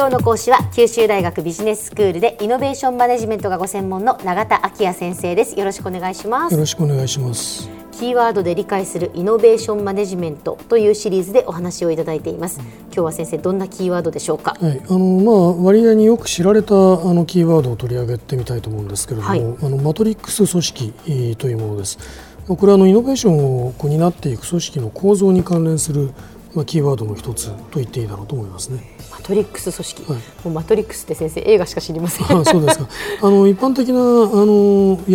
今日の講師は九州大学ビジネススクールでイノベーションマネジメントがご専門の永田昭也先生です。よろしくお願いします。よろしくお願いします。キーワードで理解するイノベーションマネジメントというシリーズでお話をいただいています。今日は先生、どんなキーワードでしょうか。はい、割合によく知られたキーワードを取り上げてみたいと思うんですけれども、はい、マトリックス組織というものです。これはイノベーションを担っていく組織の構造に関連するキーワードの一つと言っていいだろうと思いますね。マトリックス組織、はい、もうマトリックスって先生映画しか知りません。ああ、そうですか。一般的な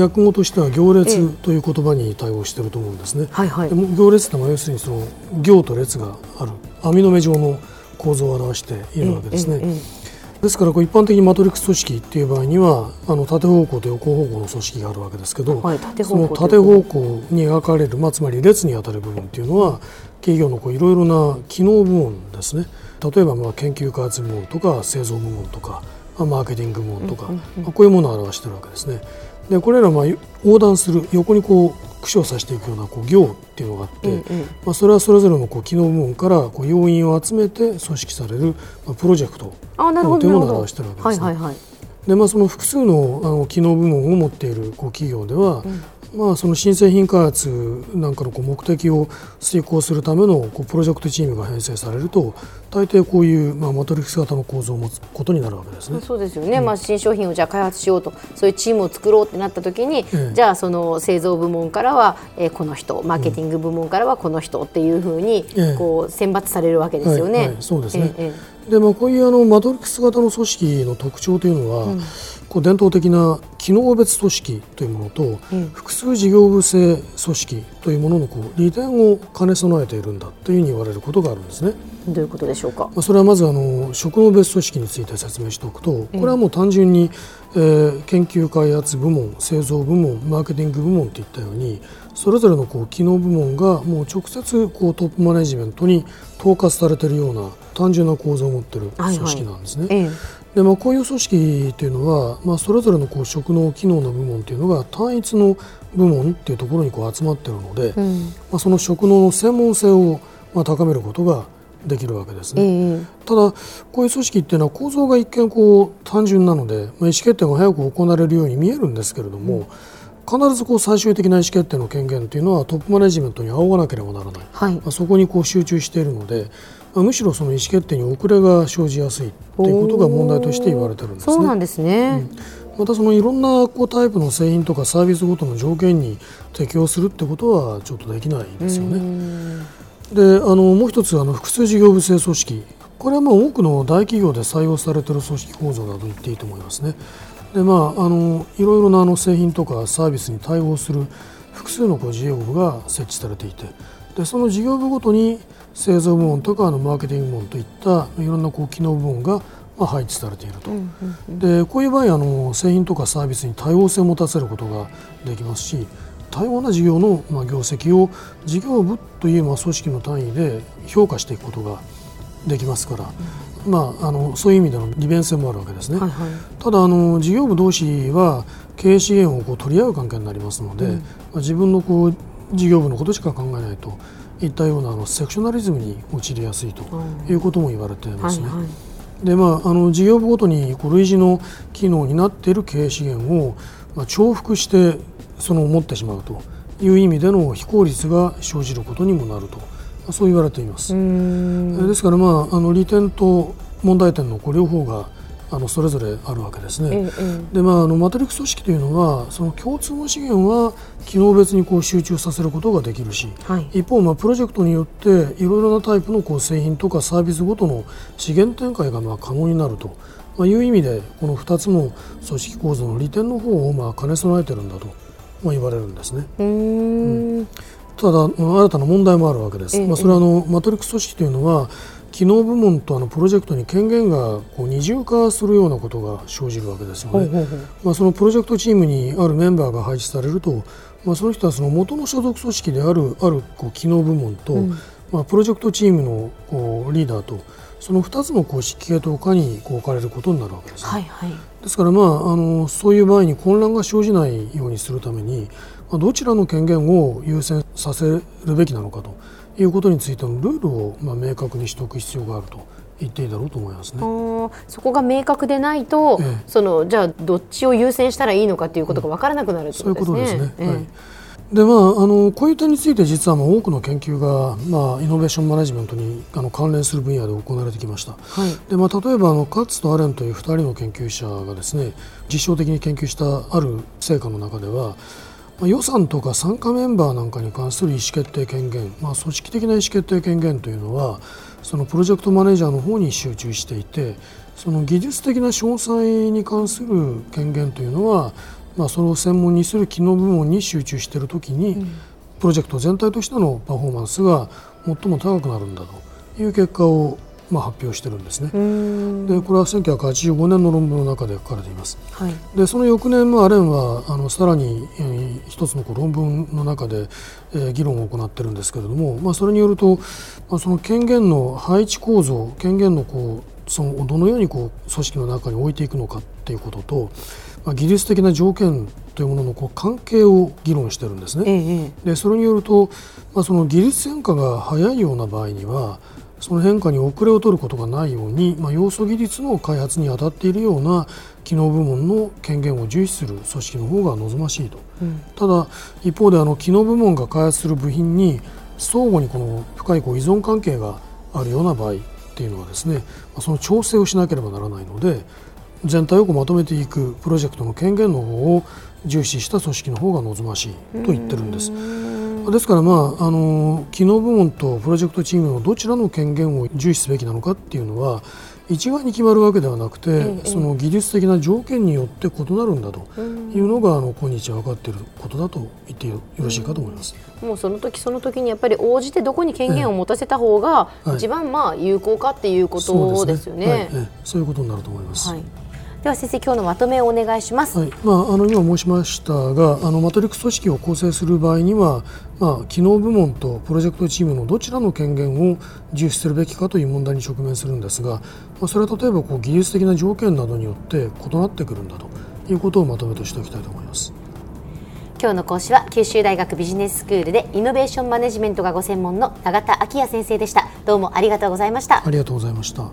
訳語としては行列という言葉に対応していると思うんですね。はいはい、でも行列というのは要するにその行と列がある網の目状の構造を表しているわけですね。ですから一般的にマトリックス組織という場合には縦方向と横方向の組織があるわけですけど、はい、その縦方向に描かれる、つまり列に当たる部分というのは企業のいろいろな機能部門ですね。例えば研究開発部門とか製造部門とかマーケティング部門とか、こういうものを表しているわけですね。でこれらは横断する横に串を刺していくような行というのがあって、それはそれぞれの機能部門から要員を集めて組織されるプロジェクトというものを表しているわけですね。はいはいはい。でその複数の機能部門を持っている企業では、その新製品開発なんかの目的を遂行するためのプロジェクトチームが編成されると、大抵こういうマトリックス型の構造を持つことになるわけですね。そうですよね。新商品をじゃあ開発しようと、そういうチームを作ろうってなった時に、じゃあその製造部門からはこの人、マーケティング部門からはこの人っていうふうに選抜されるわけですよね。はいはい、そうですね。でこういうマトリックス型の組織の特徴というのは、伝統的な機能別組織というものと、複数事業部制組織というものの利点を兼ね備えているんだというふうに言われることがあるんですね。どういうことでしょうか。それはまず職能別組織について説明しておくと、これはもう単純に、研究開発部門、製造部門、マーケティング部門といったように、それぞれの機能部門がもう直接トップマネジメントに統括されているような単純な構造を持っている組織なんですね。はいはい。でこういう組織というのは、それぞれの職能機能の部門というのが単一の部門というところに集まっているので、その職能の専門性を高めることができるわけですね。ただこういう組織っていうのは構造が一見単純なので、意思決定が早く行われるように見えるんですけれども、必ず最終的な意思決定の権限というのはトップマネジメントに仰がなければならない。はい。そこに集中しているので、むしろその意思決定に遅れが生じやすいということが問題として言われているんですね。そうなんですね。またいろんなタイプの製品とかサービスごとの条件に適用するってことはちょっとできないですよね。でもう一つ複数事業部制組織、これは多くの大企業で採用されている組織構造だと言っていいと思いますね。でいろいろな製品とかサービスに対応する複数の事業部が設置されていて、その事業部ごとに製造部門とかマーケティング部門といったいろんな機能部門が配置されていると。でこういう場合製品とかサービスに多様性を持たせることができますし、多様な事業の業績を事業部という組織の単位で評価していくことができますから、そういう意味での利便性もあるわけですね。はいはい。ただ事業部同士は経営資源を取り合う関係になりますので、自分の事業部のことしか考えないといったようなセクショナリズムに陥りやすいということも言われていますね。はいはい。で事業部ごとに類似の機能になっている経営資源を重複して持ってしまうという意味での非効率が生じることにもなると、そう言われています。ですから、利点と問題点の両方がそれぞれあるわけですね。でマトリックス組織というのは、その共通の資源は機能別に集中させることができるし、一方、プロジェクトによっていろいろなタイプの製品とかサービスごとの資源展開が可能になるという意味で、この2つの組織構造の利点の方を兼ね備えているんだと言われるんですね。ただ新たな問題もあるわけです。それはマトリックス組織というのは機能部門とプロジェクトに権限が二重化するようなことが生じるわけですよね。そのプロジェクトチームにあるメンバーが配置されると、その人はその元の所属組織である機能部門と、プロジェクトチームのリーダーと、その2つの指揮系統下に置かれることになるわけですね。はいはい。ですから、そういう場合に混乱が生じないようにするために、どちらの権限を優先させるべきなのかということについてのルールを明確にしておく必要があると言っていいだろうと思いますね。そこが明確でないと、じゃあどっちを優先したらいいのかということが分からなくなるということですね。そういうことですね。はい。でこういう点について実は多くの研究が、イノベーションマネジメントに関連する分野で行われてきました。はい。で例えばカッツとアレンという2人の研究者がですね、実証的に研究したある成果の中では、予算とか参加メンバーなんかに関する意思決定権限、組織的な意思決定権限というのはそのプロジェクトマネージャーの方に集中していて、その技術的な詳細に関する権限というのは、それを専門にする機能部門に集中しているときに、プロジェクト全体としてのパフォーマンスが最も高くなるんだという結果を発表してるんですね。でこれは1985年の論文の中で書かれています、はい、でその翌年アレンはさらに一つの論文の中で議論を行ってるんですけれども、それによるとその権限の配置構造、権限のそのどのように組織の中に置いていくのかっていうことと、技術的な条件というものの関係を議論してるんですね、でそれによると、その技術変化が早いような場合にはその変化に遅れを取ることがないように、要素技術の開発に当たっているような機能部門の権限を重視する組織の方が望ましいと、ただ一方で機能部門が開発する部品に相互に深い依存関係があるような場合っていうのはですね、その調整をしなければならないので、全体をまとめていくプロジェクトの権限の方を重視した組織の方が望ましいと言ってるんです。ですから、機能部門とプロジェクトチームのどちらの権限を重視すべきなのかっていうのは一概に決まるわけではなくて、その技術的な条件によって異なるんだというのが今日分かっていることだと言ってよろしいかと思います、もうその時その時にやっぱり応じてどこに権限を持たせた方が一番有効かっていうことですよね。はい、そういうことになると思います、では先生、今日のまとめをお願いします。はい、今申しましたが、マトリックス組織を構成する場合には、機能部門とプロジェクトチームのどちらの権限を重視するべきかという問題に直面するんですが、それは例えば技術的な条件などによって異なってくるんだということをまとめとしておきたいと思います。今日の講師は九州大学ビジネススクールでイノベーションマネジメントがご専門の永田昭也先生でした。どうもありがとうございました。ありがとうございました。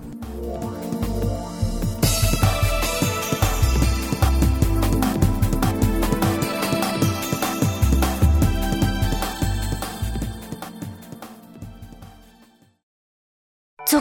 ゾ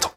ト。